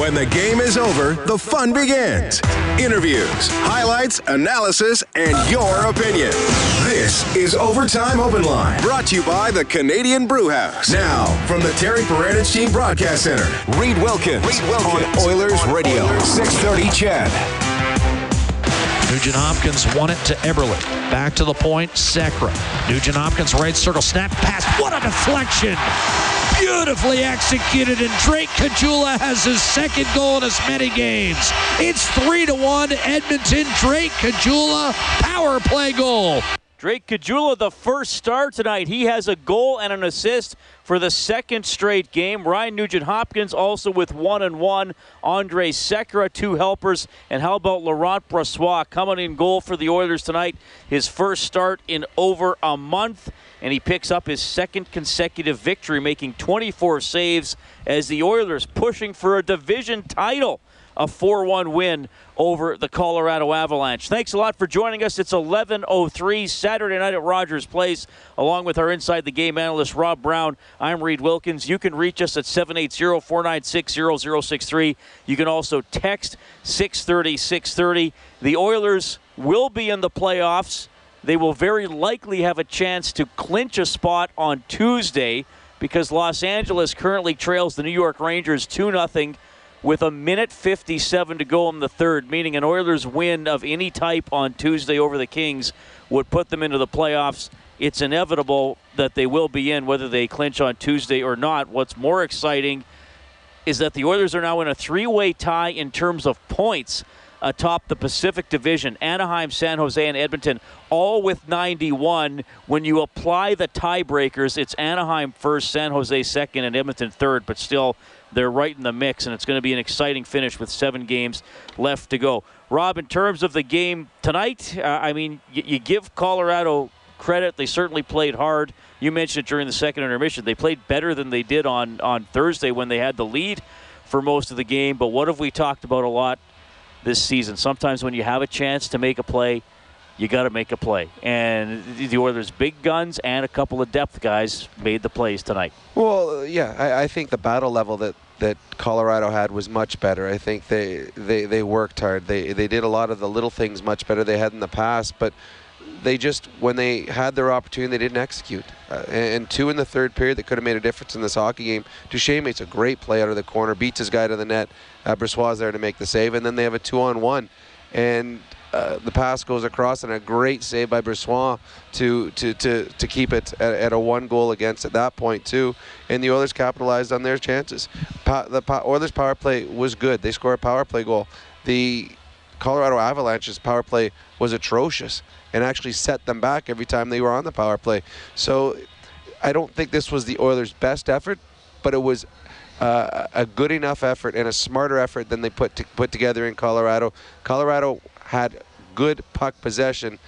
When the game is over, the fun begins. Interviews, highlights, analysis, and your opinion. This is Overtime Open Line, brought to you by the Canadian Brew House. Now, from the Terry Peranich Team Broadcast Center, Reed Wilkins on Oilers Radio, 630 CHED. Nugent-Hopkins won it to Eberle. Back to the point, Sekera. Nugent-Hopkins, right circle, snap, pass. What a deflection! Beautifully executed, and Drake Caggiula has his second goal in as many games. It's 3-1 Edmonton. Drake Caggiula, power play goal. Drake Caggiula, the first star tonight. He has a goal and an assist for the second straight game. Ryan Nugent-Hopkins also with 1 and 1. Andrej Sekera, 2 helpers. And how about Laurent Brossoit coming in goal for the Oilers tonight? His first start in over a month. And he picks up his second consecutive victory, making 24 saves as the Oilers pushing for a division title. A 4-1 win over the Colorado Avalanche. Thanks a lot for joining us. It's 11:03 Saturday night at Rogers Place. Along with our Inside the Game analyst, Rob Brown, I'm Reed Wilkins. You can reach us at 780-496-0063. You can also text 630-630. The Oilers will be in the playoffs. They will very likely have a chance to clinch a spot on Tuesday because Los Angeles currently trails the New York Rangers 2-0 with 1:57 to go in the third, meaning an Oilers win of any type on Tuesday over the Kings would put them into the playoffs. It's inevitable that they will be in, whether they clinch on Tuesday or not. What's more exciting is that the Oilers are now in a 3-way tie in terms of points atop the Pacific Division. Anaheim, San Jose, and Edmonton, all with 91. When you apply the tiebreakers, it's Anaheim first, San Jose second, and Edmonton third, but still they're right in the mix, and it's going to be an exciting finish with 7 games left to go. Rob, in terms of the game tonight, you give Colorado credit. They certainly played hard. You mentioned it during the second intermission. They played better than they did on Thursday when they had the lead for most of the game, but what have we talked about a lot this season? Sometimes when you have a chance to make a play, you got to make a play. And the Oilers' big guns and a couple of depth guys made the plays tonight. Well, yeah, I think the battle level that Colorado had was much better. I think they worked hard. They did a lot of the little things much better they had in the past, but they just, when they had their opportunity, they didn't execute. And 2 in the third period that could have made a difference in this hockey game. Duchesne makes a great play out of the corner, beats his guy to the net. Brossoit's there to make the save, and then they have a 2-on-1. And the pass goes across, and a great save by Brossoit to keep it at a 1-goal against at that point too. And the Oilers capitalized on their chances. The Oilers' power play was good. They scored a power play goal. The Colorado Avalanche's power play was atrocious and actually set them back every time they were on the power play. So I don't think this was the Oilers' best effort, but it was a good enough effort and a smarter effort than they put together in Colorado. Colorado had good puck possession,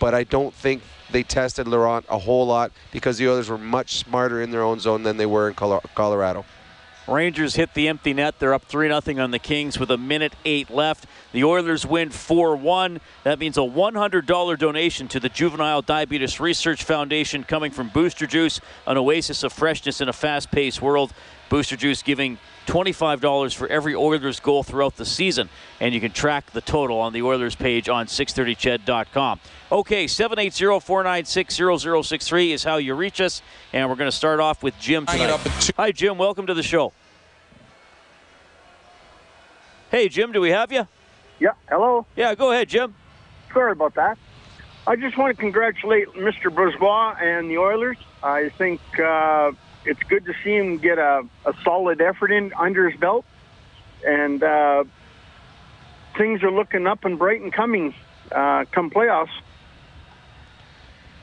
but I don't think they tested Laurent a whole lot because the Oilers were much smarter in their own zone than they were in Colorado. Rangers hit the empty net. They're up 3-0 on the Kings with 1:08 left. The Oilers win 4-1. That means a $100 donation to the Juvenile Diabetes Research Foundation coming from Booster Juice, an oasis of freshness in a fast-paced world. Booster Juice giving $25 for every Oilers goal throughout the season. And you can track the total on the Oilers page on 630ched.com. Okay, 780-496-0063 is how you reach us. And we're going to start off with Jim tonight. Hi, Jim. Welcome to the show. Hey, Jim, do we have you? Yeah, hello? Yeah, go ahead, Jim. Sorry about that. I just want to congratulate Mr. Brossoit and the Oilers. I think it's good to see him get a solid effort in under his belt. And things are looking up and bright and coming come playoffs.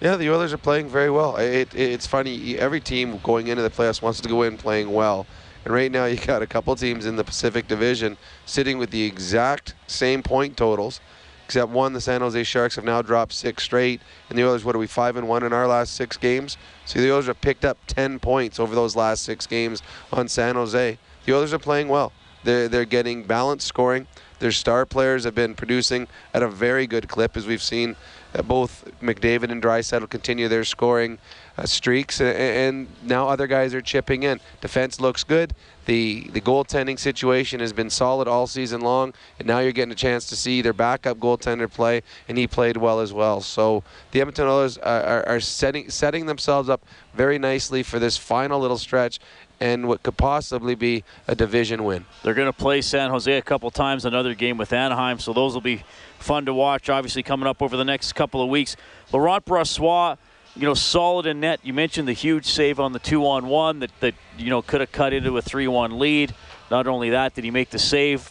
Yeah, the Oilers are playing very well. It's funny, every team going into the playoffs wants to go in playing well. And right now you got a couple teams in the Pacific Division sitting with the exact same point totals, except one, the San Jose Sharks have now dropped 6 straight. And the Oilers, 5-1 in our last 6 games? So the Oilers have picked up 10 points over those last 6 games on San Jose. The Oilers are playing well. They're getting balanced scoring. Their star players have been producing at a very good clip, as we've seen both McDavid and Draisaitl continue their scoring. streaks, and now other guys are chipping in. Defense looks good. The goaltending situation has been solid all season long, and now you're getting a chance to see their backup goaltender play, and he played well as well. So the Edmonton Oilers are setting themselves up very nicely for this final little stretch and what could possibly be a division win. They're going to play San Jose a couple times, another game with Anaheim, so those will be fun to watch, obviously, coming up over the next couple of weeks. Laurent Brossoit, you know, solid in net. You mentioned the huge save on the 2-on-1 that you know, could have cut into a 3-1 lead. Not only that, did he make the save?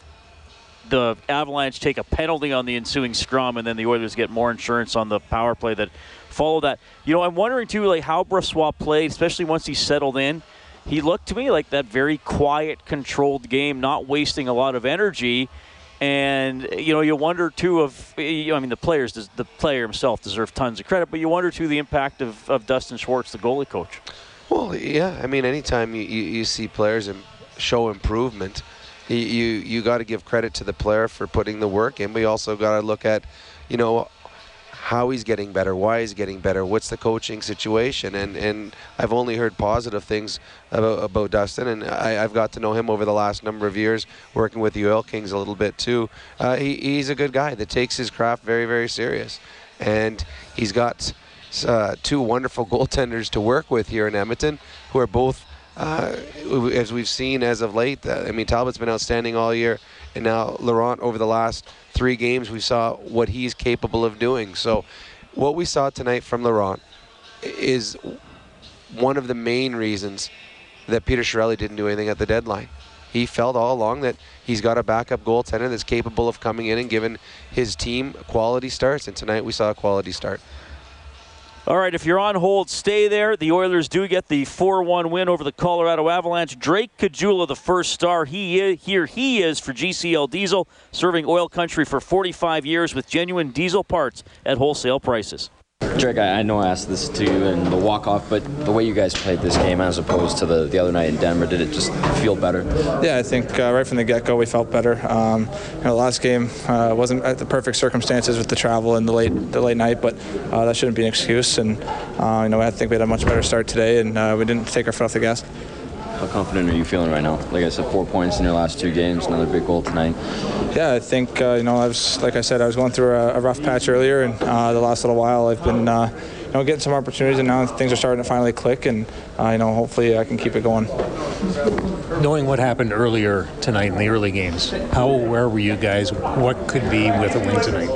The Avalanche take a penalty on the ensuing scrum, and then the Oilers get more insurance on the power play that followed that. You know, I'm wondering, too, like how Brossoit played, especially once he settled in. He looked to me like that very quiet, controlled game, not wasting a lot of energy. And, you know, you wonder, too, the player himself deserves tons of credit, but you wonder, too, the impact of Dustin Schwartz, the goalie coach. Well, yeah, I mean, anytime you see players show improvement, you got to give credit to the player for putting the work in. We also got to look at, you know, how he's getting better, why he's getting better, what's the coaching situation, and I've only heard positive things about Dustin, and I've got to know him over the last number of years, working with the Oil Kings a little bit too. He's a good guy that takes his craft very, very serious, and he's got two wonderful goaltenders to work with here in Edmonton, who are both, as we've seen as of late, I mean, Talbot's been outstanding all year, and now Laurent over the last 3 games, we saw what he's capable of doing. So what we saw tonight from Laurent is one of the main reasons that Peter Chiarelli didn't do anything at the deadline. He felt all along that he's got a backup goaltender that's capable of coming in and giving his team quality starts, and tonight we saw a quality start. All right, if you're on hold, stay there. The Oilers do get the 4-1 win over the Colorado Avalanche. Drake Caggiula, the first star. He is for GCL Diesel, serving oil country for 45 years with genuine diesel parts at wholesale prices. Drake, I know I asked this to you in the walk-off, but the way you guys played this game as opposed to the other night in Denver, did it just feel better? Yeah, I think right from the get-go we felt better. The last game wasn't at the perfect circumstances with the travel and the late night, but that shouldn't be an excuse. And I think we had a much better start today, and we didn't take our foot off the gas. How confident are you feeling right now? Like I said, 4 points in your last 2 games, another big goal tonight. Yeah, I think, I was going through a rough patch earlier, and the last little while I've been, getting some opportunities, and now things are starting to finally click, and, hopefully I can keep it going. Knowing what happened earlier tonight in the early games, how aware were you guys what could be with a win tonight?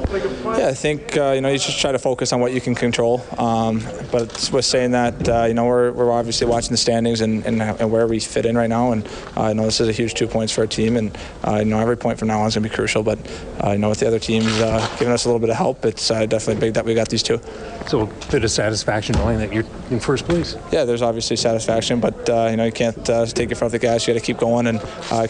Yeah, I think, you just try to focus on what you can control. But with saying that, we're obviously watching the standings and where we fit in right now, and this is a huge 2 points for our team, and every point from now on is going to be crucial, but with the other teams giving us a little bit of help, it's definitely big that we got these 2. So a bit of satisfaction knowing that you're in first place? Yeah, there's obviously satisfaction, but you can't take it from the guys. You got to keep going and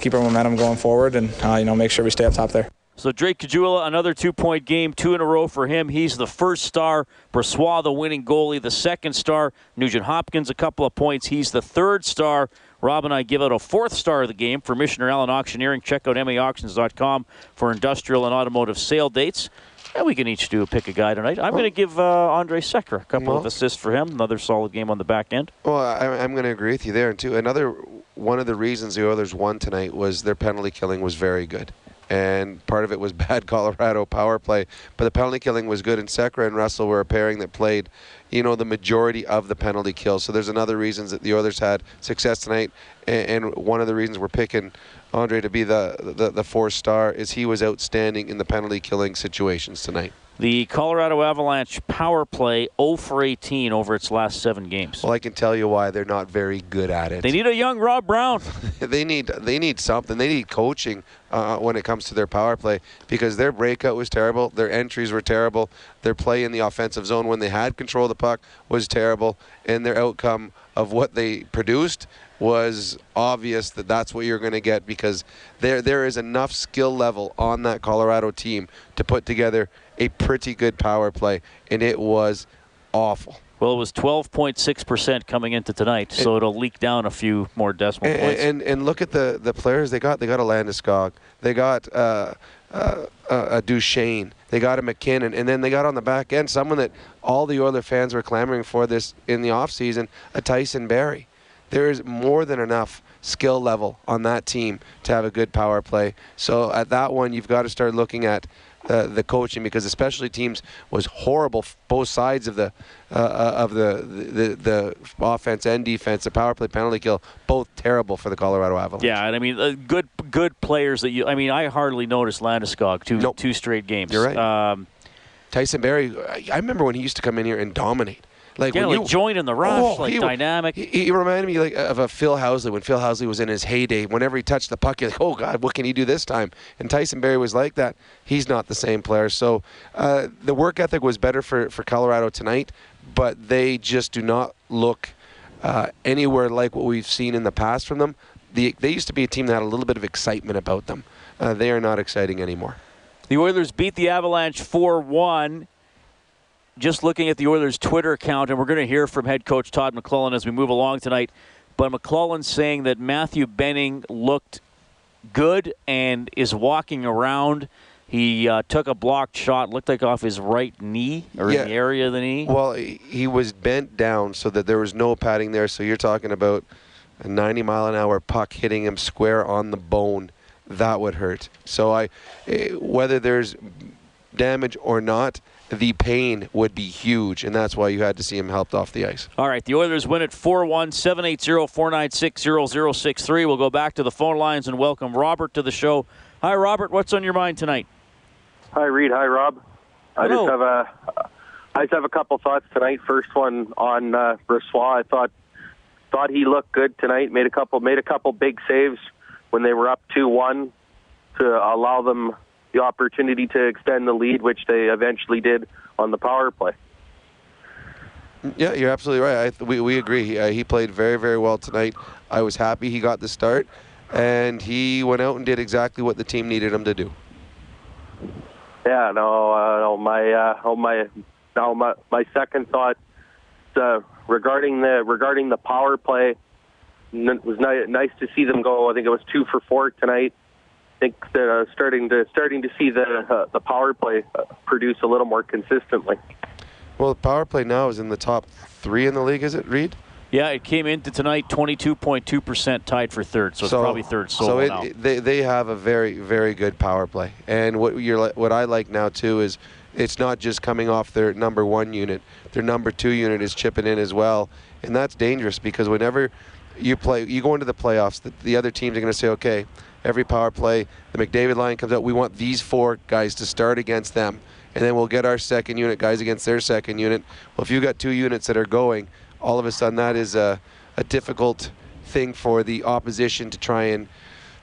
keep our momentum going forward, and make sure we stay up top there. So Drake Caggiula, another 2-point game, 2 in a row for him. He's the first star. Brossoit, the winning goalie, the second star. Nugent-Hopkins, a couple of points. He's the third star. Rob and I give out a fourth star of the game for Missioner Allen Auctioneering. Check out maauctions.com for industrial and automotive sale dates. And we can each pick a guy tonight. I'm going to give Andrej Sekera a couple of assists for him. Another solid game on the back end. Well, I'm going to agree with you there. And too, another one of the reasons the Oilers won tonight was their penalty killing was very good. And part of it was bad Colorado power play. But the penalty killing was good, and Sekera and Russell were a pairing that played, the majority of the penalty kills. So there's another reason that the Oilers had success tonight. And one of the reasons we're picking Andrej to be the fourth star is he was outstanding in the penalty killing situations tonight. The Colorado Avalanche power play 0 for 18 over its last 7 games. Well, I can tell you why they're not very good at it. They need a young Rob Brown. they need something. They need coaching when it comes to their power play, because their breakout was terrible. Their entries were terrible. Their play in the offensive zone when they had control of the puck was terrible. And their outcome of what they produced was obvious that that's what you're going to get, because there is enough skill level on that Colorado team to put together a pretty good power play, and it was awful. Well, it was 12.6% coming into tonight, so it'll leak down a few more decimal points. And look at the players they got. They got a Landeskog. They got a Duchesne. They got a MacKinnon. And then they got on the back end someone that all the Oilers fans were clamoring for this in the offseason, a Tyson Barrie. There is more than enough skill level on that team to have a good power play. So at that one, you've got to start looking at the coaching, because the specialty teams was horrible, both sides of the offense and defense. The power play, penalty kill, both terrible for the Colorado Avalanche. Yeah, and I mean good players that you. I mean, I hardly noticed Landeskog two straight games. You're right. Tyson Barrie, I remember when he used to come in here and dominate. Like joined in the rush, dynamic. He reminded me of a Phil Housley, when Phil Housley was in his heyday. Whenever he touched the puck, you're like, oh, God, what can he do this time? And Tyson Barrie was like that. He's not the same player. So the work ethic was better for Colorado tonight, but they just do not look anywhere like what we've seen in the past from them. They used to be a team that had a little bit of excitement about them. They are not exciting anymore. The Oilers beat the Avalanche 4-1. Just looking at the Oilers' Twitter account, and we're going to hear from head coach Todd McLellan as we move along tonight, but McLellan saying that Matthew Benning looked good and is walking around. He took a blocked shot, looked like off his right knee, or in the area of the knee. Well, he was bent down so that there was no padding there, so you're talking about a 90-mile-an-hour puck hitting him square on the bone. That would hurt. So whether there's damage or not, the pain would be huge, and that's why you had to see him helped off the ice. All right, the Oilers win at 4-1, 780-496-0063. We'll go back to the phone lines and welcome Robert to the show. Hi, Robert. What's on your mind tonight? Hi, Reed. Hi, Rob. Hello. I just have a couple thoughts tonight. First one on Brossoit. I thought he looked good tonight. Made a couple big saves when they were up 2-1 to allow them the opportunity to extend the lead, which they eventually did on the power play. Yeah, you're absolutely right. We agree. He played very, very well tonight. I was happy he got the start, and he went out and did exactly what the team needed him to do. Yeah, no, my second thought regarding the power play. It was nice to see them go. I think it was 2 for 4 tonight. I think they're starting to see the power play produce a little more consistently. Well, the power play now is in the top 3 in the league, is it, Reed? Yeah, it came into tonight 22.2%, tied for third, so it's probably third solo now. They have a very, very good power play. And what I like now, too, is it's not just coming off their number 1 unit. Their number 2 unit is chipping in as well, and that's dangerous because whenever you go into the playoffs, the other teams are going to say, okay, every power play, the McDavid line comes out. We want these 4 guys to start against them, and then we'll get our second unit guys against their second unit. Well, if you've got 2 units that are going, all of a sudden that is a difficult thing for the opposition to try and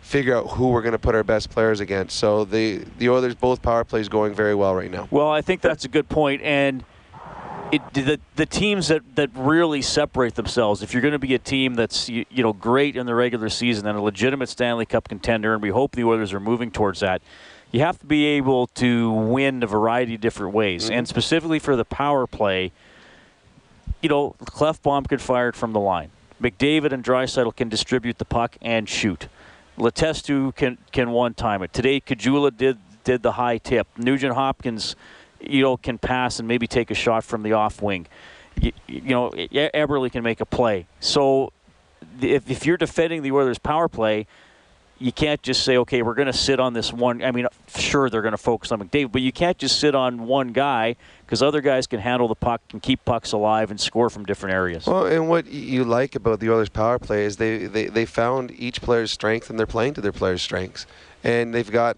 figure out who we're going to put our best players against. So the Oilers, both power plays going very well right now. Well, I think that's a good point, and the teams that really separate themselves, if you're going to be a team that's great in the regular season and a legitimate Stanley Cup contender, and we hope the Oilers are moving towards that, you have to be able to win a variety of different ways. Mm-hmm. And specifically for the power play, Klefbom could fire it from the line. McDavid and Draisaitl can distribute the puck and shoot. Letestu can one-time it. Today, Caggiula did the high tip. Nugent-Hopkins can pass and maybe take a shot from the off wing. Eberle can make a play. So if you're defending the Oilers' power play, you can't just say, okay, we're going to sit on this one. I mean, sure, they're going to focus on McDavid, but you can't just sit on one guy because other guys can handle the puck and keep pucks alive and score from different areas. Well, and what you like about the Oilers' power play is they found each player's strength and they're playing to their player's strengths. And they've got...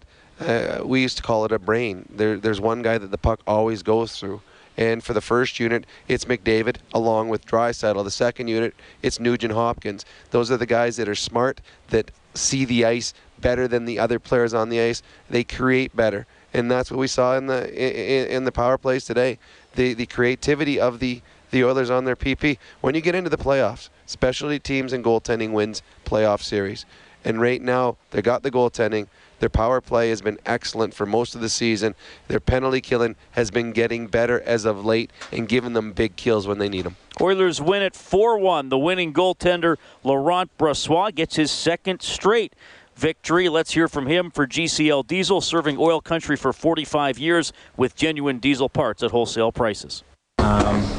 we used to call it a brain. There's one guy that the puck always goes through. And for the first unit, it's McDavid along with Draisaitl. The second unit, it's Nugent-Hopkins. Those are the guys that are smart, that see the ice better than the other players on the ice. They create better. And that's what we saw in the power plays today. The creativity of the Oilers on their PP. When you get into the playoffs, specialty teams and goaltending wins playoff series. And right now, they got the goaltending. Their power play has been excellent for most of the season. Their penalty killing has been getting better as of late and giving them big kills when they need them. Oilers win at 4-1. The winning goaltender, Laurent Brossoit, gets his second straight victory. Let's hear from him for GCL Diesel, serving oil country for 45 years with genuine diesel parts at wholesale prices.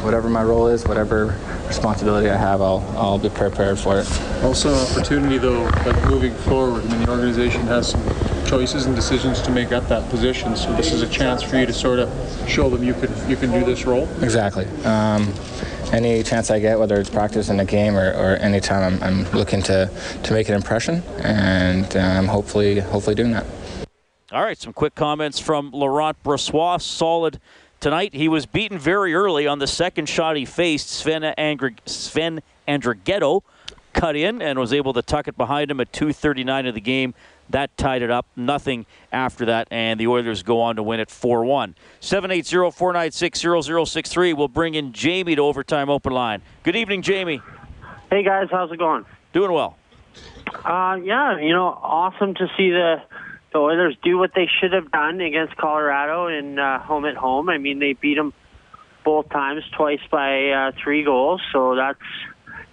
Whatever my role is, whatever responsibility I have, I'll be prepared for it. Also an opportunity, though, like moving forward. I mean, the organization has some choices and decisions to make at that position, so this is a chance for you to sort of show them you can do this role. Exactly. Any chance I get, whether it's practice in a game or any time, I'm looking to make an impression, and I'm hopefully doing that. All right, some quick comments from Laurent Brossoit. Solid tonight. He was beaten very early on the second shot he faced. Sven Andrighetto cut in and was able to tuck it behind him at 2:39 of the game. That tied it up. Nothing after that, and the Oilers go on to win at 4-1. 780-496-0063. We'll bring in Jamie to Overtime Open Line. Good evening, Jamie. Hey, guys. How's it going? Doing well. Yeah, you know, awesome to see the Oilers do what they should have done against Colorado in home at home. I mean, they beat them both times, twice by 3 goals, so that's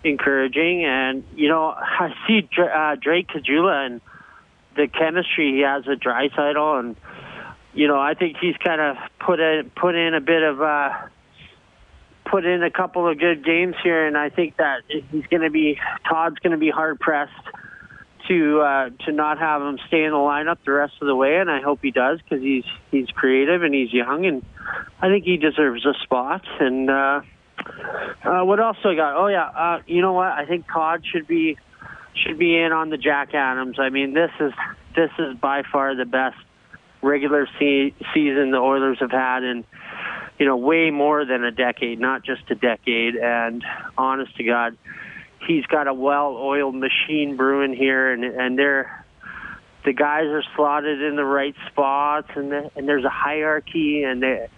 encouraging. And, you know, I see Drake Caggiula and the chemistry he has with Draisaitl, and, you know, I think he's kind of put in a couple of good games here, and I think that Todd's going to be hard-pressed to not have him stay in the lineup the rest of the way, and I hope he does, because he's creative and he's young, and I think he deserves a spot. And what else do I got? Oh yeah, you know what? I think Todd should be in on the Jack Adams. I mean, this is by far the best regular season the Oilers have had in, you know, way more than a decade, not just a decade. And honest to God, he's got a well-oiled machine brewing here, and the guys are slotted in the right spots, and there's a hierarchy, and they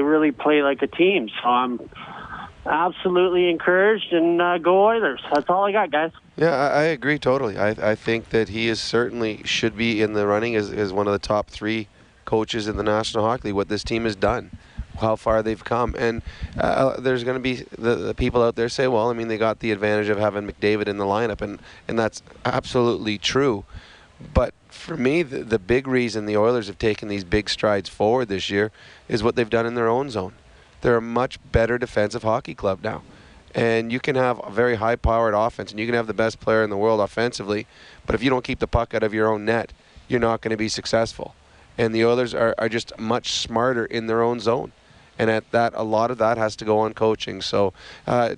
really play like a team. So I'm absolutely encouraged, and go Oilers. That's all I got, guys. Yeah, I agree totally. I think that he is certainly should be in the running as one of the top 3 coaches in the National Hockey League. What this team has done, how far they've come, and there's going to be the people out there say, well, I mean, they got the advantage of having McDavid in the lineup, and that's absolutely true. But for me, the big reason the Oilers have taken these big strides forward this year is what they've done in their own zone. They're a much better defensive hockey club now, and you can have a very high-powered offense, and you can have the best player in the world offensively, but if you don't keep the puck out of your own net, you're not going to be successful. And the Oilers are just much smarter in their own zone. And at that, a lot of that has to go on coaching. So,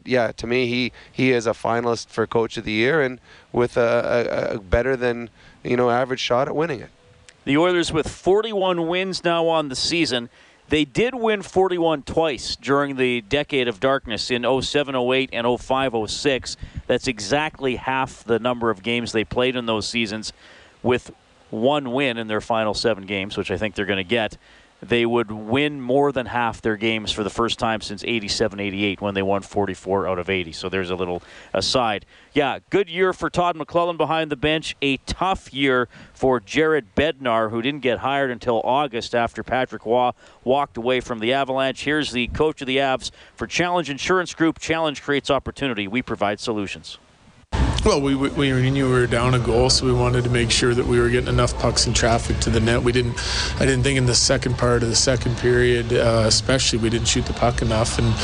yeah, to me, he is a finalist for Coach of the Year, and with a better than, you know, average shot at winning it. The Oilers with 41 wins now on the season. They did win 41 twice during the decade of darkness in 07-08 and 05-06. That's exactly half the number of games they played in those seasons, with 1 win in their final 7 games, which I think they're going to get. They would win more than half their games for the first time since 87-88, when they won 44 out of 80. So there's a little aside. Yeah, good year for Todd McLellan behind the bench. A tough year for Jared Bednar, who didn't get hired until August after Patrick Waugh walked away from the Avalanche. Here's the coach of the Avs for Challenge Insurance Group. Challenge creates opportunity. We provide solutions. Well, we knew we were down a goal, so we wanted to make sure that we were getting enough pucks and traffic to the net. I didn't think in the second part of the second period, especially, we didn't shoot the puck enough, and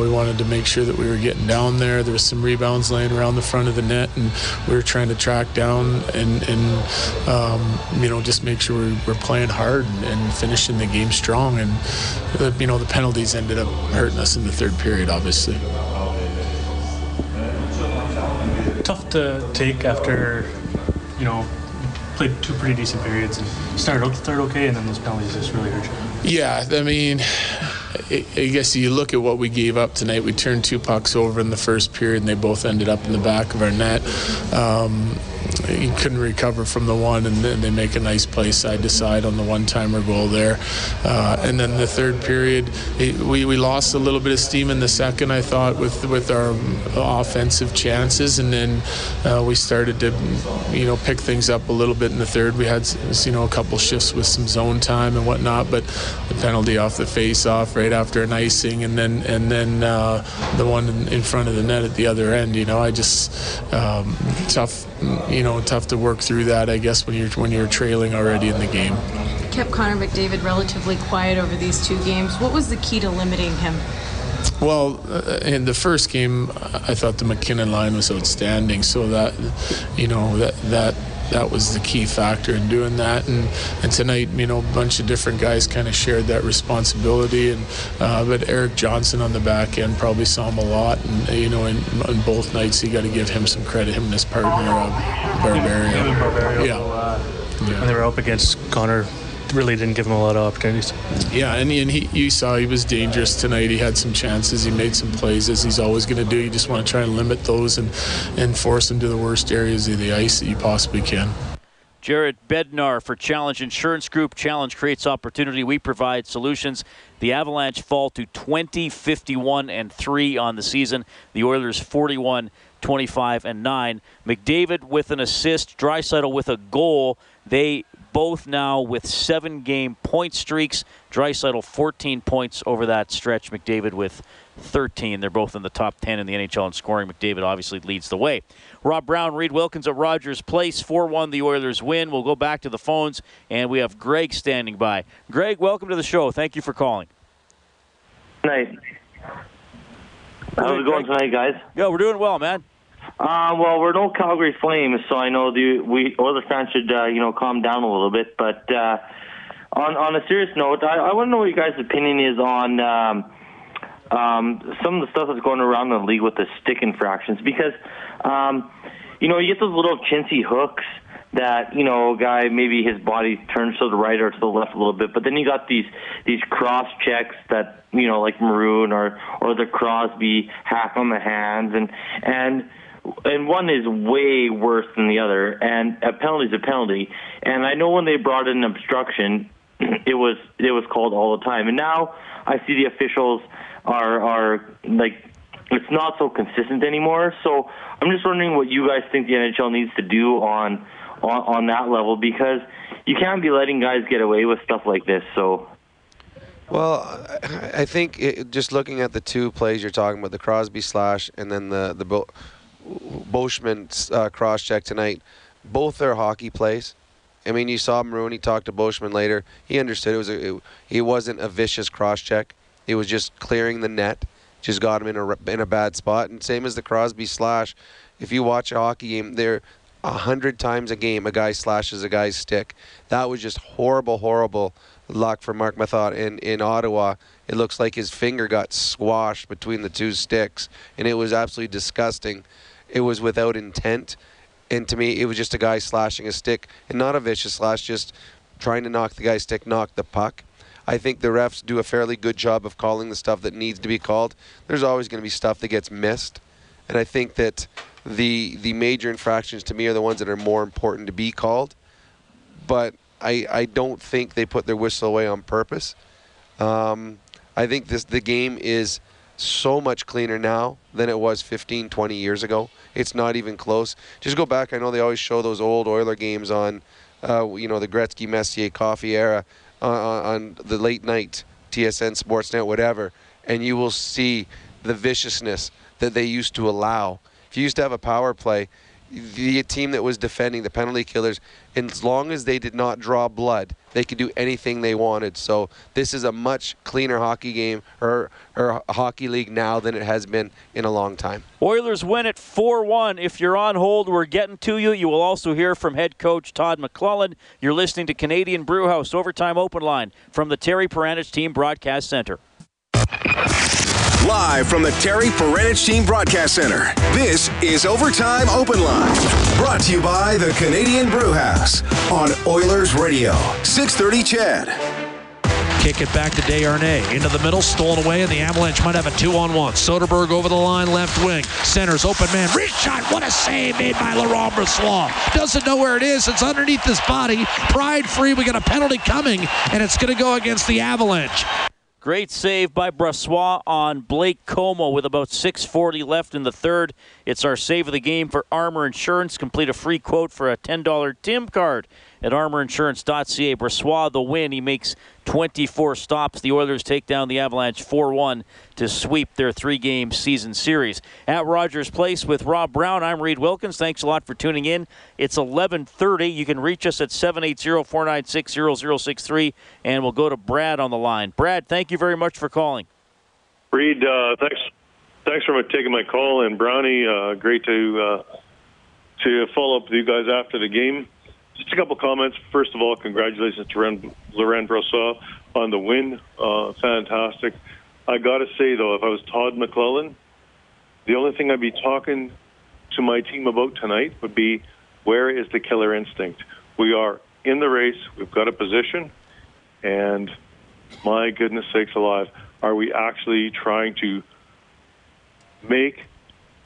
we wanted to make sure that we were getting down there. There was some rebounds laying around the front of the net, and we were trying to track down and you know, just make sure we're playing hard and finishing the game strong. And you know, the penalties ended up hurting us in the third period, obviously. Tough to take after, you know, played 2 pretty decent periods and started out the third okay, and then those penalties just really hurt you. Yeah, I mean, I guess you look at what we gave up tonight. We turned two pucks over in the first period, and they both ended up in the back of our net. He couldn't recover from the one, and then they make a nice play side to side on the one-timer goal there. And then the third period, we lost a little bit of steam in the second, I thought, with our offensive chances, and then we started to, pick things up a little bit in the third. We had, a couple shifts with some zone time and whatnot, but the penalty off the face-off right after an icing, and then the one in front of the net at the other end. I just tough to work through that, I guess, when you're trailing already in the game. You kept Connor McDavid relatively quiet over these two games. What was the key to limiting him? Well, in the first game, I thought the MacKinnon line was outstanding. So that, that was the key factor in doing that, and tonight, a bunch of different guys kind of shared that responsibility, but Eric Johnson on the back end probably saw him a lot, and on both nights, you got to give him some credit, him and his partner, Barbario. Yeah. When they were up against Connor, really didn't give him a lot of opportunities. Yeah, and he, you saw he was dangerous tonight. He had some chances. He made some plays, as he's always going to do. You just want to try and limit those and force him to the worst areas of the ice that you possibly can. Jared Bednar for Challenge Insurance Group. Challenge creates opportunity. We provide solutions. The Avalanche fall to 20-51-3 on the season. The Oilers 41-25-9. McDavid with an assist. Draisaitl with a goal. They both now with 7-game point streaks. Draisaitl 14 points over that stretch. McDavid with 13. They're both in the top 10 in the NHL in scoring. McDavid obviously leads the way. Rob Brown, Reed Wilkins at Rogers Place. 4-1, the Oilers win. We'll go back to the phones, and we have Greg standing by. Greg, welcome to the show. Thank you for calling. Nice. How's it going tonight, guys? Yeah, we're doing well, man. Well, we're no Calgary Flames, so I know we Oilers fans should calm down a little bit. But on a serious note, I want to know what your guys' opinion is on some of the stuff that's going around in the league with the stick infractions, because you get those little chintzy hooks that a guy, maybe his body turns to the right or to the left a little bit, but then you got these cross checks that like Maroon or the Crosby hack on the hands, and one is way worse than the other, and a penalty is a penalty. And I know when they brought in obstruction, it was called all the time. And now I see the officials are like, it's not so consistent anymore. So I'm just wondering what you guys think the NHL needs to do on that level, because you can't be letting guys get away with stuff like this. So. Well, I think just looking at the two plays you're talking about, the Crosby slash and then the Boschman's cross-check tonight, both are hockey plays. I mean, you saw Maroon, he talked to Boschman later. He understood it wasn't a vicious cross-check. It was just clearing the net, just got him in a bad spot. And same as the Crosby slash, if you watch a hockey game, they're 100 times a game a guy slashes a guy's stick. That was just horrible luck for Mark Method in Ottawa. It looks like his finger got squashed between the two sticks, and it was absolutely disgusting. It was without intent, and to me, it was just a guy slashing a stick, and not a vicious slash, just trying to knock the guy's stick, knock the puck. I think the refs do a fairly good job of calling the stuff that needs to be called. There's always going to be stuff that gets missed, and I think that the major infractions, to me, are the ones that are more important to be called, but I don't think they put their whistle away on purpose. I think the game is so much cleaner now than it was 15, 20 years ago. It's not even close. Just go back. I know they always show those old Oiler games on, the Gretzky, Messier, Coffey era, on the late night, TSN, Sportsnet, whatever, and you will see the viciousness that they used to allow. If you used to have a power play, the team that was defending, the penalty killers, as long as they did not draw blood, they could do anything they wanted. So this is a much cleaner hockey game or hockey league now than it has been in a long time. Oilers win at 4-1. If you're on hold, we're getting to you. You will also hear from head coach Todd McLellan. You're listening to Canadian Brew House Overtime Open Line from the Terry Peranich Team Broadcast Center. Live from the Terry Peranich Team Broadcast Center, this is Overtime Open Line. Brought to you by the Canadian Brew House on Oilers Radio, 630 CHED. kick it back to Desharnais. Into the middle, stolen away, and the Avalanche might have a 2-on-1. Soderberg over the line, left wing. Centers, open man. Reach shot. What a save made by Laurent Brossoit. Doesn't know where it is. It's underneath his body. Pride free. We got a penalty coming, and it's going to go against the Avalanche. Great save by Brossoit on Blake Como with about 6:40 left in the third. It's our save of the game for Armor Insurance. Complete a free quote for a $10 TIM card at armorinsurance.ca. Brossoit the win. He makes 24 stops. The Oilers take down the Avalanche 4-1 to sweep their three-game season series. At Rogers Place with Rob Brown, I'm Reed Wilkins. Thanks a lot for tuning in. It's 11:30. You can reach us at 780-496-0063, and we'll go to Brad on the line. Brad, thank you very much for calling. Reed, thanks for taking my call. And Brownie, great to follow up with you guys after the game. Just a couple comments. First of all, congratulations to Laurent Brossoit on the win. Fantastic. I got to say, though, if I was Todd McLellan, the only thing I'd be talking to my team about tonight would be, where is the killer instinct? We are in the race. We've got a position. And my goodness sakes alive, are we actually trying to make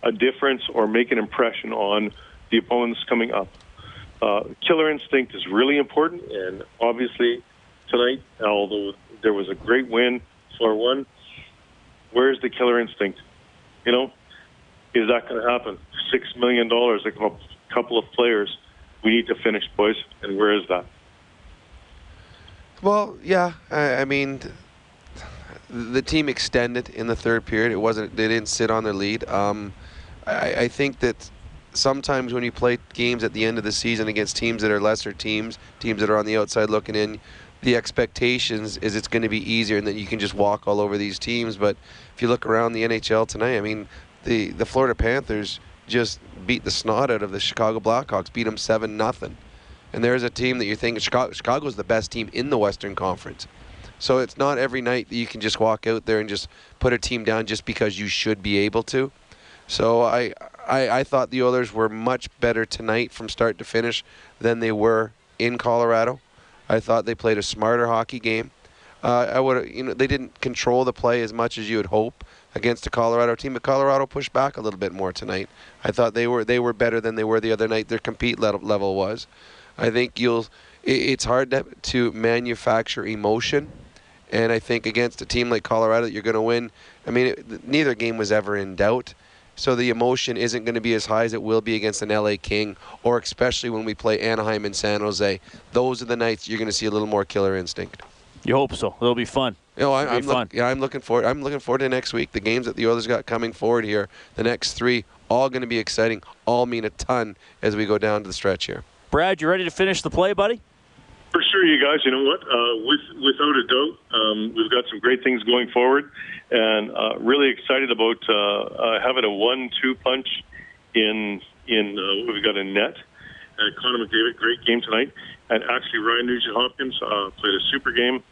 a difference or make an impression on the opponents coming up? Killer instinct is really important, and obviously tonight, although there was a great win, 4-1, where's the killer instinct? You know, is that going to happen? $6 million, a couple of players. We need to finish, boys, and where is that? Well, yeah, I mean, the team extended in the third period. They didn't sit on their lead. I think that sometimes when you play games at the end of the season against teams that are lesser teams that are on the outside looking in, the expectations is it's going to be easier and that you can just walk all over these teams. But if you look around the NHL tonight, I mean, the Florida Panthers just beat the snot out of the Chicago Blackhawks, beat them 7-0. And there's a team that you're thinking, Chicago's the best team in the Western Conference. So it's not every night that you can just walk out there and just put a team down just because you should be able to. So I thought the Oilers were much better tonight from start to finish than they were in Colorado. I thought they played a smarter hockey game. They didn't control the play as much as you would hope against the Colorado team, but Colorado pushed back a little bit more tonight. I thought they were better than they were the other night. Their compete level was. I think it's hard to manufacture emotion, and I think against a team like Colorado that you're going to win. I mean, neither game was ever in doubt. So the emotion isn't going to be as high as it will be against an LA King, or especially when we play Anaheim and San Jose. Those are the nights you're going to see a little more killer instinct. You hope so. It'll be fun. You know, I'm looking forward. I'm looking forward to next week. The games that the Oilers got coming forward here, the next three, all going to be exciting. All mean a ton as we go down to the stretch here. Brad, you ready to finish the play, buddy? For sure, you guys. You know what? Without a doubt, we've got some great things going forward, and really excited about having a 1-2 punch in what we've got in net. Connor McDavid, great game tonight, and actually Ryan Nugent-Hopkins played a super game.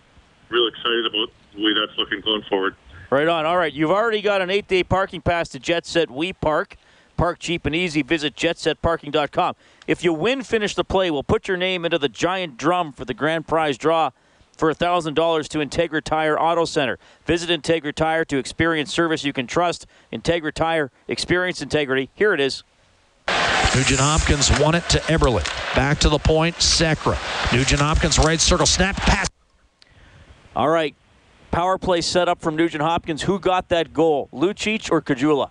Real excited about the way that's looking going forward. Right on. All right, you've already got an 8-day parking pass to Jet Set We Park. Park cheap and easy. Visit jetsetparking.com. If you win, finish the play. We'll put your name into the giant drum for the grand prize draw for $1,000 to Integra Tire Auto Center. Visit Integra Tire to experience service you can trust. Integra Tire, experience integrity. Here it is. Nugent-Hopkins won it to Eberle. Back to the point, Sekera. Nugent-Hopkins, right circle, snap, pass. All right, power play set up from Nugent-Hopkins. Who got that goal, Lucic or Caggiula?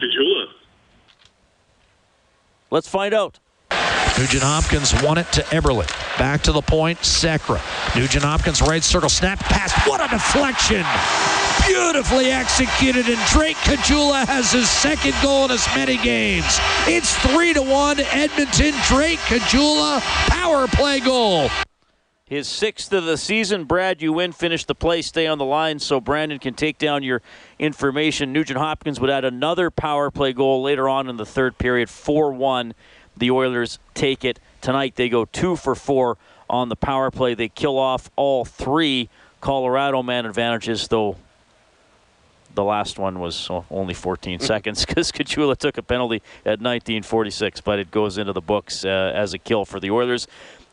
Caggiula. Let's find out. Nugent-Hopkins won it to Eberle. Back to the point, Sekera. Nugent-Hopkins, right circle, snap, pass. What a deflection! Beautifully executed, and Drake Caggiula has his second goal in as many games. It's 3-1, Edmonton. Drake Caggiula, power play goal. His 6th of the season. Brad, you win, finish the play, stay on the line so Brandon can take down your information. Nugent-Hopkins would add another power play goal later on in the third period, 4-1. The Oilers take it tonight. They go 2 for 4 on the power play. They kill off all 3 Colorado man advantages, though the last one was only 14 seconds because Caggiula took a penalty at 19:46, but it goes into the books as a kill for the Oilers.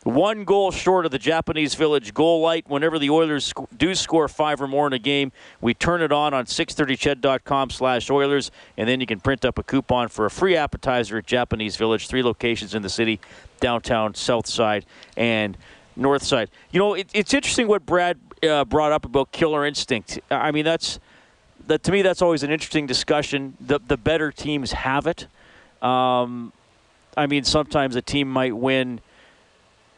One goal short of the Japanese Village goal light. Whenever the Oilers do score five or more in a game, we turn it on 630ched.com/Oilers, and then you can print up a coupon for a free appetizer at Japanese Village. 3 locations in the city, downtown, south side, and north side. You know, it's interesting what Brad brought up about killer instinct. I mean, to me, that's always an interesting discussion. The better teams have it. I mean, sometimes a team might win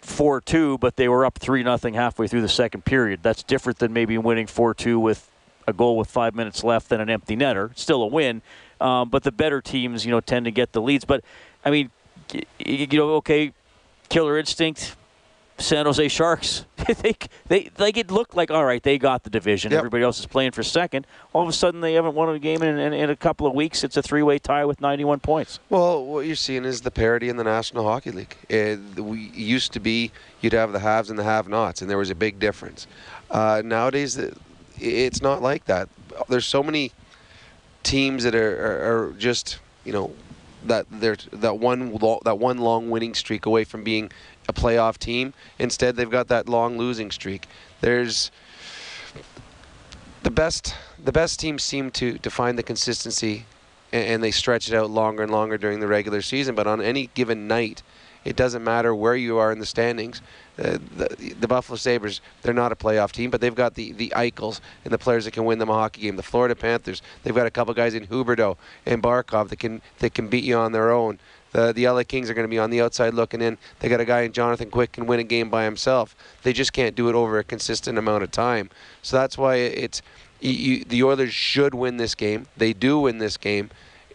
4-2, but they were up 3-0 halfway through the second period. That's different than maybe winning 4-2 with a goal with 5 minutes left than an empty netter. Still a win, but the better teams, you know, tend to get the leads. But, I mean, you know, okay, killer instinct, San Jose Sharks. It looked like, all right, they got the division. Yep. Everybody else is playing for second. All of a sudden, they haven't won a game in a couple of weeks. It's a three-way tie with 91 points. Well, what you're seeing is the parity in the National Hockey League. We used to be you'd have the haves and the have-nots, and there was a big difference. Nowadays, it's not like that. There's so many teams that are just, you know, that one long winning streak away from being a playoff team. Instead, they've got that long losing streak. There's the best teams seem to find the consistency, and they stretch it out longer and longer during the regular season. But on any given night, it doesn't matter where you are in the standings. The Buffalo Sabres, they're not a playoff team, but they've got the Eichels and the players that can win them a hockey game. The Florida Panthers, they've got a couple guys in Huberdeau and Barkov that can beat you on their own. The LA Kings are going to be on the outside looking in. They got a guy in Jonathan Quick can win a game by himself. They just can't do it over a consistent amount of time. So that's why the Oilers should win this game. They do win this game.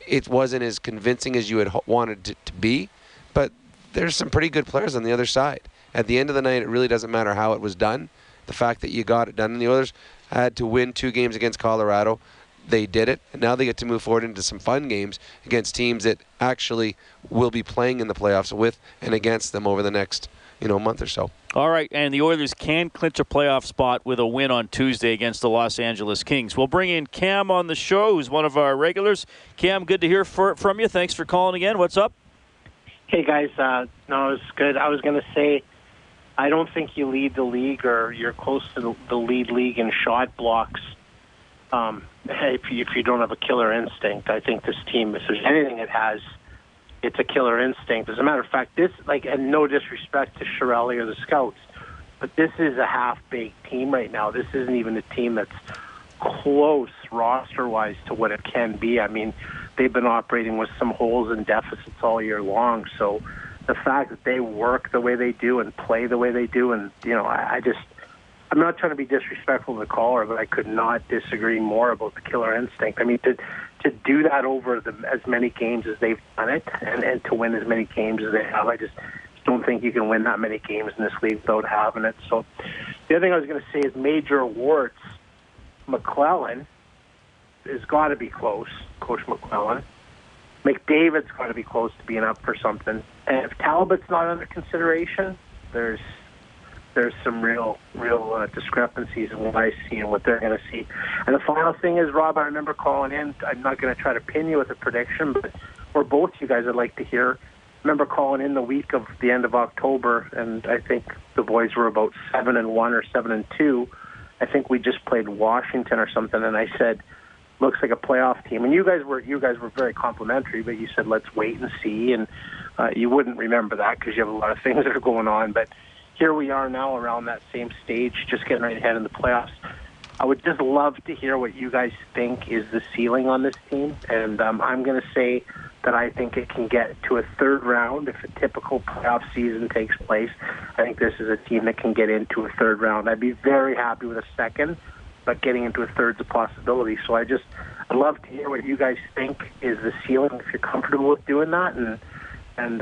It wasn't as convincing as you had wanted it to be, but there's some pretty good players on the other side. At the end of the night, it really doesn't matter how it was done. The fact that you got it done, and the Oilers had to win 2 games against Colorado. They did it, and now they get to move forward into some fun games against teams that actually will be playing in the playoffs with and against them over the next, you know, month or so. All right, and the Oilers can clinch a playoff spot with a win on Tuesday against the Los Angeles Kings. We'll bring in Cam on the show, who's one of our regulars. Cam, good to hear from you. Thanks for calling again. What's up? Hey, guys. No, it's good. I was going to say, I don't think you lead the league or you're close to the lead league in shot blocks if you don't have a killer instinct. I think this team, if there's anything it has, it's a killer instinct. As a matter of fact, and no disrespect to Chiarelli or the scouts, but this is a half-baked team right now. This isn't even a team that's close roster-wise to what it can be. I mean, they've been operating with some holes and deficits all year long, so the fact that they work the way they do and play the way they do, and, you know, I'm not trying to be disrespectful to the caller, but I could not disagree more about the killer instinct. I mean, to do that over as many games as they've done it and to win as many games as they have, I just don't think you can win that many games in this league without having it. So the other thing I was going to say is major awards. McLellan has got to be close, Coach McLellan. McDavid's got to be close to being up for something. And if Talbot's not under consideration, there's some real discrepancies in what I see and what they're going to see. And the final thing is, Rob, I remember calling in. I'm not going to try to pin you with a prediction, but or both you guys I'd like to hear. I remember calling in the week of the end of October, and I think the boys were about 7-1 or 7-2. I think we just played Washington or something, and I said, looks like a playoff team. And you guys were very complimentary, but you said, let's wait and see. And you wouldn't remember that because you have a lot of things that are going on. But here we are now around that same stage, just getting right ahead in the playoffs. I would just love to hear what you guys think is the ceiling on this team. And I'm going to say that I think it can get to a third round if a typical playoff season takes place. I think this is a team that can get into a third round. I'd be very happy with a second, but getting into a third's a possibility. So I'd love to hear what you guys think is the ceiling, if you're comfortable with doing that, and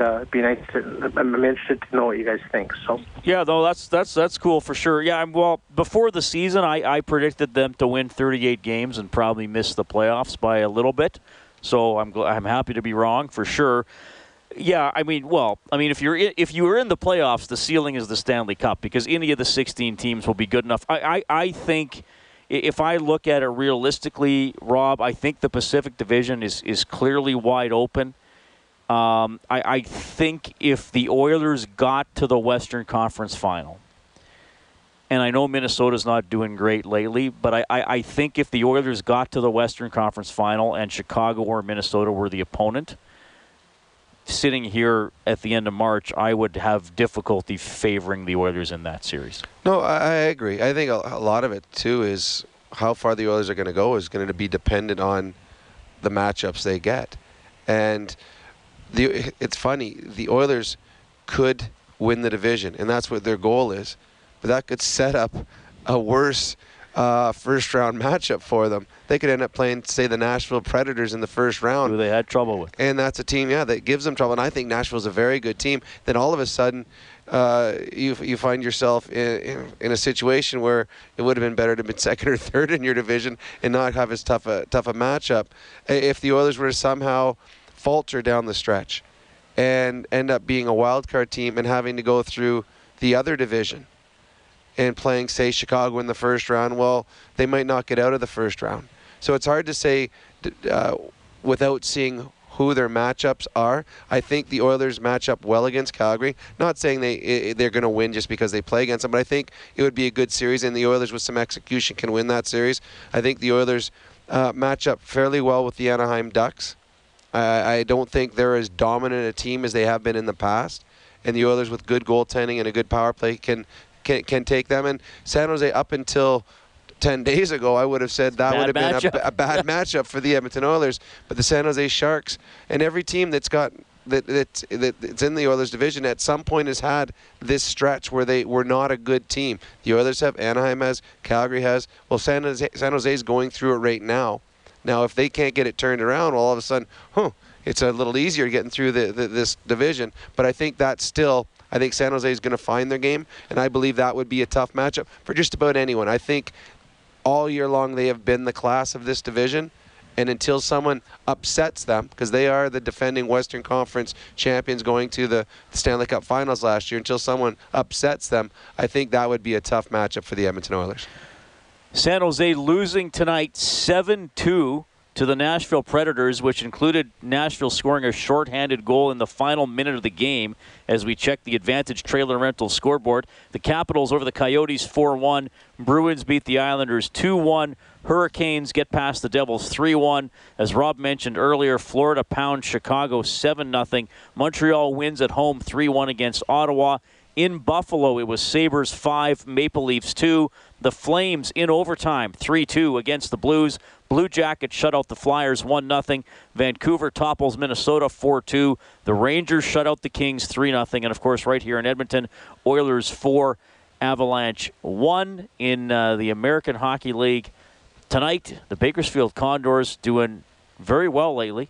it'd be nice to, I'm interested to know what you guys think. So yeah, no, that's cool for sure. Yeah, well, before the season, I predicted them to win 38 games and probably miss the playoffs by a little bit. So I'm happy to be wrong for sure. Yeah, I mean, if you were in the playoffs, the ceiling is the Stanley Cup because any of the 16 teams will be good enough. I think. If I look at it realistically, Rob, I think the Pacific Division is clearly wide open. I think if the Oilers got to the Western Conference Final, and I know Minnesota's not doing great lately, but I think if the Oilers got to the Western Conference Final and Chicago or Minnesota were the opponent, sitting here at the end of March, I would have difficulty favoring the Oilers in that series. No, I agree. I think a lot of it, too, is how far the Oilers are going to go is going to be dependent on the matchups they get. And it's funny, the Oilers could win the division, and that's what their goal is. But that could set up a worse first-round matchup for them. They could end up playing, say, the Nashville Predators in the first round. Who they had trouble with. And that's a team, yeah, that gives them trouble. And I think Nashville's a very good team. Then all of a sudden, you find yourself in a situation where it would have been better to have been second or third in your division and not have as tough a matchup if the Oilers were to somehow falter down the stretch and end up being a wild-card team and having to go through the other division and playing, say, Chicago in the first round. Well, they might not get out of the first round. So it's hard to say without seeing who their matchups are. I think the Oilers match up well against Calgary. Not saying they're going to win just because they play against them, but I think it would be a good series, and the Oilers with some execution can win that series. I think the Oilers match up fairly well with the Anaheim Ducks. I don't think they're as dominant a team as they have been in the past, and the Oilers with good goaltending and a good power play can take them. And San Jose, up until 10 days ago, I would have said that would have been a bad matchup for the Edmonton Oilers. But the San Jose Sharks and every team that's in the Oilers division at some point has had this stretch where they were not a good team. The Oilers have, Anaheim has, Calgary has. Well, San Jose's going through it right now. Now, if they can't get it turned around, well, all of a sudden, it's a little easier getting through this division. But I think that's still, I think San Jose is going to find their game, and I believe that would be a tough matchup for just about anyone. I think all year long they have been the class of this division, and until someone upsets them, because they are the defending Western Conference champions going to the Stanley Cup Finals last year, until someone upsets them, I think that would be a tough matchup for the Edmonton Oilers. San Jose losing tonight 7-2 to the Nashville Predators, which included Nashville scoring a shorthanded goal in the final minute of the game. As we check the Advantage Trailer Rental scoreboard, the Capitals over the Coyotes 4-1. Bruins beat the Islanders 2-1. Hurricanes get past the Devils 3-1. As Rob mentioned earlier, Florida pounds Chicago 7-0. Montreal wins at home 3-1 against Ottawa. In Buffalo, it was Sabres 5, Maple Leafs 2. The Flames in overtime 3-2 against the Blues. Blue Jackets shut out the Flyers 1-0. Vancouver topples Minnesota 4-2. The Rangers shut out the Kings 3-0. And, of course, right here in Edmonton, Oilers 4, Avalanche 1 in the American Hockey League. Tonight, the Bakersfield Condors doing very well lately.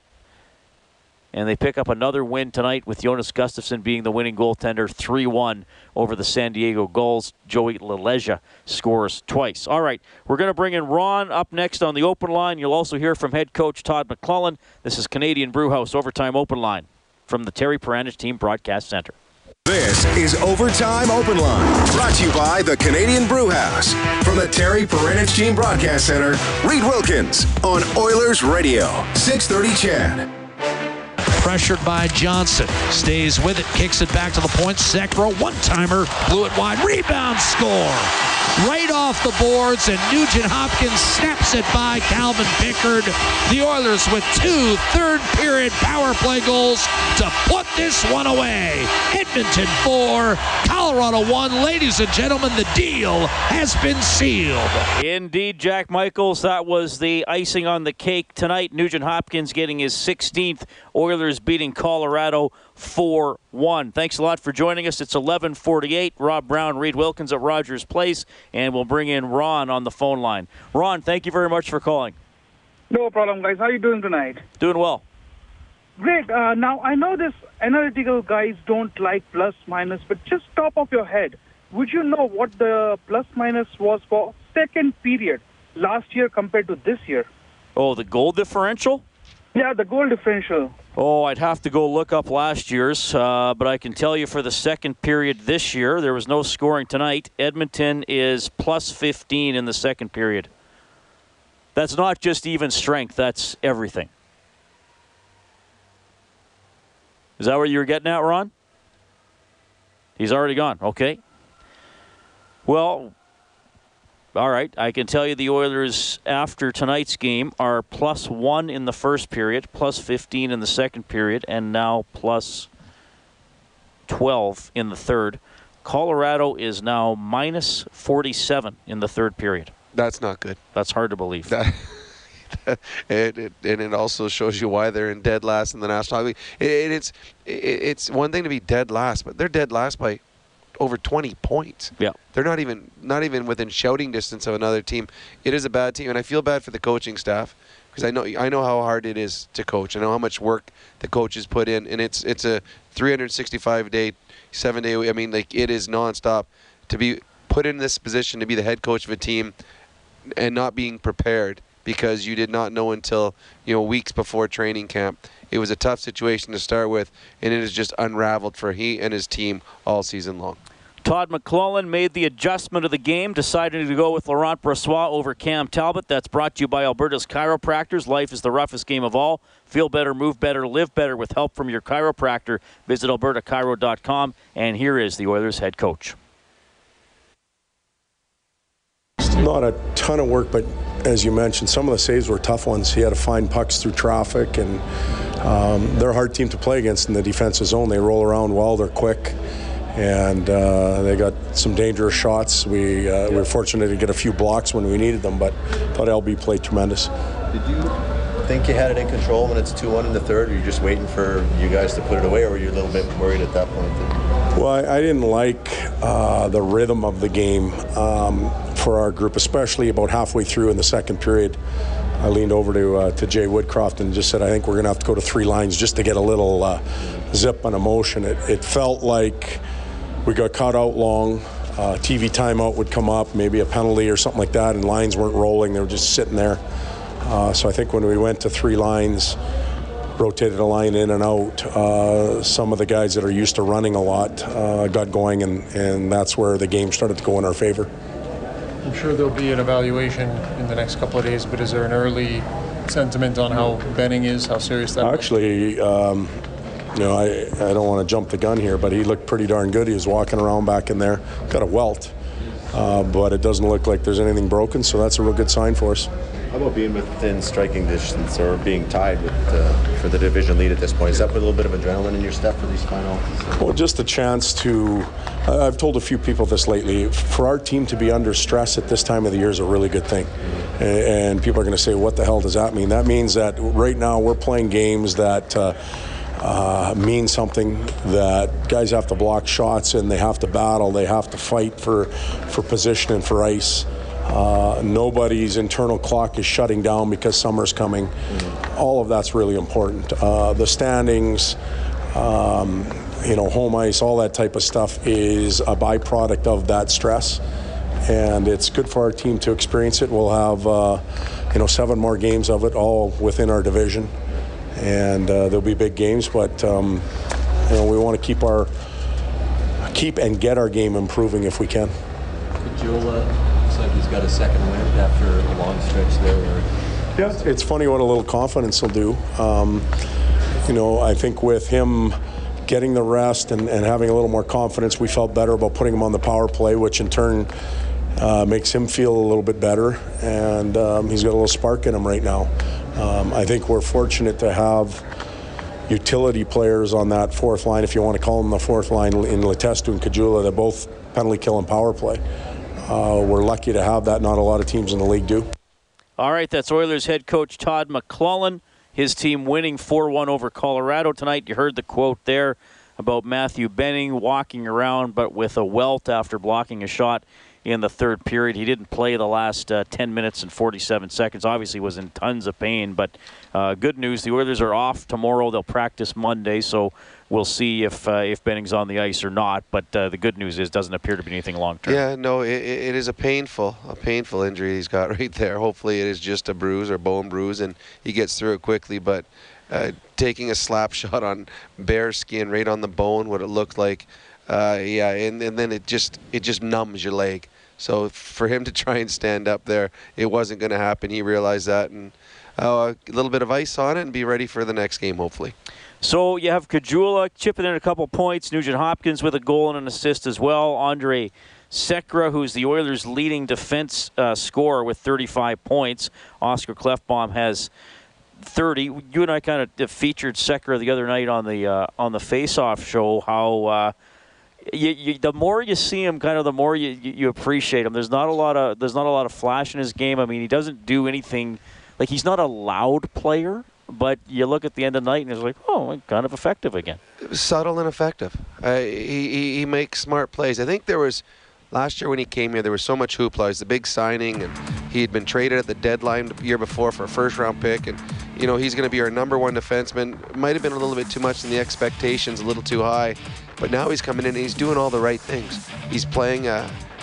And they pick up another win tonight with Jonas Gustafsson being the winning goaltender, 3-1 over the San Diego Gulls. Joey Leleja scores twice. All right, we're going to bring in Ron up next on the open line. You'll also hear from head coach Todd McLellan. This is Canadian Brewhouse Overtime Open Line from the Terry Peranich Team Broadcast Center. This is Overtime Open Line, brought to you by the Canadian Brew House. From the Terry Peranich Team Broadcast Center, Reed Wilkins on Oilers Radio, 630 CHED. Pressured by Johnson. Stays with it. Kicks it back to the point. Sekera, one-timer. Blew it wide. Rebound, score. Right off the boards, and Nugent-Hopkins snaps it by Calvin Pickard. The Oilers with two third-period power play goals to put this one away. Edmonton 4, Colorado 1. Ladies and gentlemen, the deal has been sealed. Indeed, Jack Michaels, that was the icing on the cake tonight. Nugent-Hopkins getting his 16th. Oilers beating Colorado 4-1. Thanks a lot for joining us. It's 11:48. Rob Brown, Reed Wilkins at Rogers Place, and we'll bring in Ron on the phone line. Ron, thank you very much for calling. No problem, guys. How are you doing tonight? Doing well. Great. Now, I know this analytical guys don't like plus-minus, but just top of your head, would you know what the plus-minus was for second period last year compared to this year? Oh, the goal differential? Yeah, the goal differential. Oh, I'd have to go look up last year's, but I can tell you for the second period this year, there was no scoring tonight. Edmonton is plus 15 in the second period. That's not just even strength, that's everything. Is that what you were getting at, Ron? He's already gone. Okay. Well, all right. I can tell you the Oilers, after tonight's game, are +1 in the first period, +15 in the second period, and now +12 in the third. Colorado is now -47 in the third period. That's not good. That's hard to believe. It also shows you why they're in dead last in the National Hockey League. It's one thing to be dead last, but they're dead last by over 20 points. Yeah, they're not even within shouting distance of another team. It is a bad team, and I feel bad for the coaching staff because I know how hard it is to coach. I know how much work the coaches put in, and it's a 365-day, 7-day. I mean, like, it is nonstop to be put in this position to be the head coach of a team and not being prepared. Because you did not know until, weeks before training camp. It was a tough situation to start with, and it has just unraveled for he and his team all season long. Todd McLellan made the adjustment of the game, deciding to go with Laurent Brossoit over Cam Talbot. That's brought to you by Alberta's Chiropractors. Life is the roughest game of all. Feel better, move better, live better with help from your chiropractor. Visit albertachiro.com, and here is the Oilers head coach. Not a ton of work, but as you mentioned, some of the saves were tough ones. He had to find pucks through traffic, and they're a hard team to play against in the defensive zone. They roll around well, they're quick, and they got some dangerous shots. We were fortunate to get a few blocks when we needed them, but thought LB played tremendous. Did you think you had it in control when it's 2-1 in the third, or you're just waiting for you guys to put it away, or were you a little bit worried at that point? Well, I didn't like the rhythm of the game for our group, especially about halfway through in the second period. I leaned over to Jay Woodcroft and just said, I think we're going to have to go to three lines just to get a little zip on emotion. It felt like we got caught out long. TV timeout would come up, maybe a penalty or something like that, and lines weren't rolling. They were just sitting there. So I think when we went to three lines, rotated a line in and out, some of the guys that are used to running a lot got going, and that's where the game started to go in our favor. I'm sure there'll be an evaluation in the next couple of days, but is there an early sentiment on how Benning is, how serious that actually, I don't want to jump the gun here, but he looked pretty darn good. He was walking around back in there, got a welt, but it doesn't look like there's anything broken, so that's a real good sign for us. How about being within striking distance or being tied with, for the division lead at this point? Is that a little bit of adrenaline in your step for these finals? Well, just a chance to, I've told a few people this lately, for our team to be under stress at this time of the year is a really good thing. And people are going to say, what the hell does that mean? That means that right now we're playing games that mean something, that guys have to block shots and they have to battle, they have to fight for position and for ice. Nobody's internal clock is shutting down because summer's coming. Mm-hmm. All of that's really important. The standings, home ice, all that type of stuff is a byproduct of that stress, and it's good for our team to experience it. We'll have 7 more games of it, all within our division, and there'll be big games, but we want to keep and get our game improving if we can. Like he's got a second win after a long stretch there. Yeah, it's funny what a little confidence will do. I think with him getting the rest and having a little more confidence, we felt better about putting him on the power play, which in turn makes him feel a little bit better. And he's got a little spark in him right now. I think we're fortunate to have utility players on that fourth line, if you want to call them the fourth line, in Letestu and Caggiula. They're both penalty kill and power play. We're lucky to have that. Not a lot of teams in the league do. All right, that's Oilers head coach Todd McLellan. His team winning 4-1 over Colorado tonight. You heard the quote there about Matthew Benning walking around but with a welt after blocking a shot in the third period. He didn't play the last 10 minutes and 47 seconds. Obviously was in tons of pain, but good news. The Oilers are off tomorrow. They'll practice Monday, so we'll see if Benning's on the ice or not. But the good news is it doesn't appear to be anything long-term. Yeah, no, it is a painful injury he's got right there. Hopefully it is just a bruise or bone bruise, and he gets through it quickly. But taking a slap shot on bare skin right on the bone, what it looked like, and then it just numbs your leg. So for him to try and stand up there, it wasn't going to happen. He realized that, and a little bit of ice on it and be ready for the next game, hopefully. So you have Caggiula chipping in a couple points. Nugent-Hopkins with a goal and an assist as well. Andrej Sekera, who's the Oilers' leading defense scorer with 35 points. Oscar Klefbom has 30. You and I kind of featured Sekera the other night on the face-off show, how the more you see him, kind of the more you appreciate him. There's not a lot of flash in his game. I mean, he doesn't do anything. Like, he's not a loud player, but you look at the end of the night and it's like, oh, kind of effective again. Subtle and effective. He makes smart plays. I think there was, last year when he came here, there was so much hoopla. It was the big signing, and he had been traded at the deadline the year before for a first-round pick, and, you know, he's going to be our number one defenseman. Might have been a little bit too much in the expectations, a little too high, but now he's coming in and he's doing all the right things. He's playing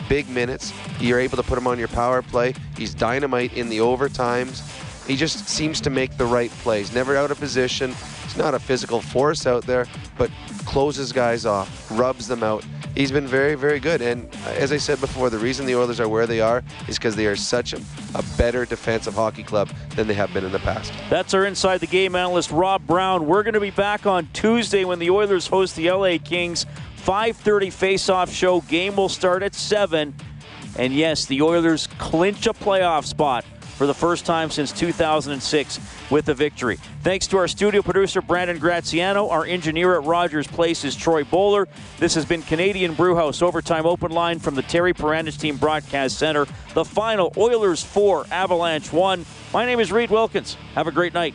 big minutes. You're able to put him on your power play. He's dynamite in the overtimes. He just seems to make the right plays. Never out of position. He's not a physical force out there, but closes guys off, rubs them out. He's been very, very good. And as I said before, the reason the Oilers are where they are is because they are such a better defensive hockey club than they have been in the past. That's our Inside the Game analyst, Rob Brown. We're going to be back on Tuesday when the Oilers host the LA Kings. 5:30 face-off show. Game will start at 7. And yes, the Oilers clinch a playoff spot for the first time since 2006 with a victory. Thanks to our studio producer, Brandon Graziano. Our engineer at Rogers Place is Troy Bowler. This has been Canadian Brew House Overtime Open Line from the Terry Peranich Team Broadcast Center. The final, Oilers 4, Avalanche 1. My name is Reed Wilkins. Have a great night.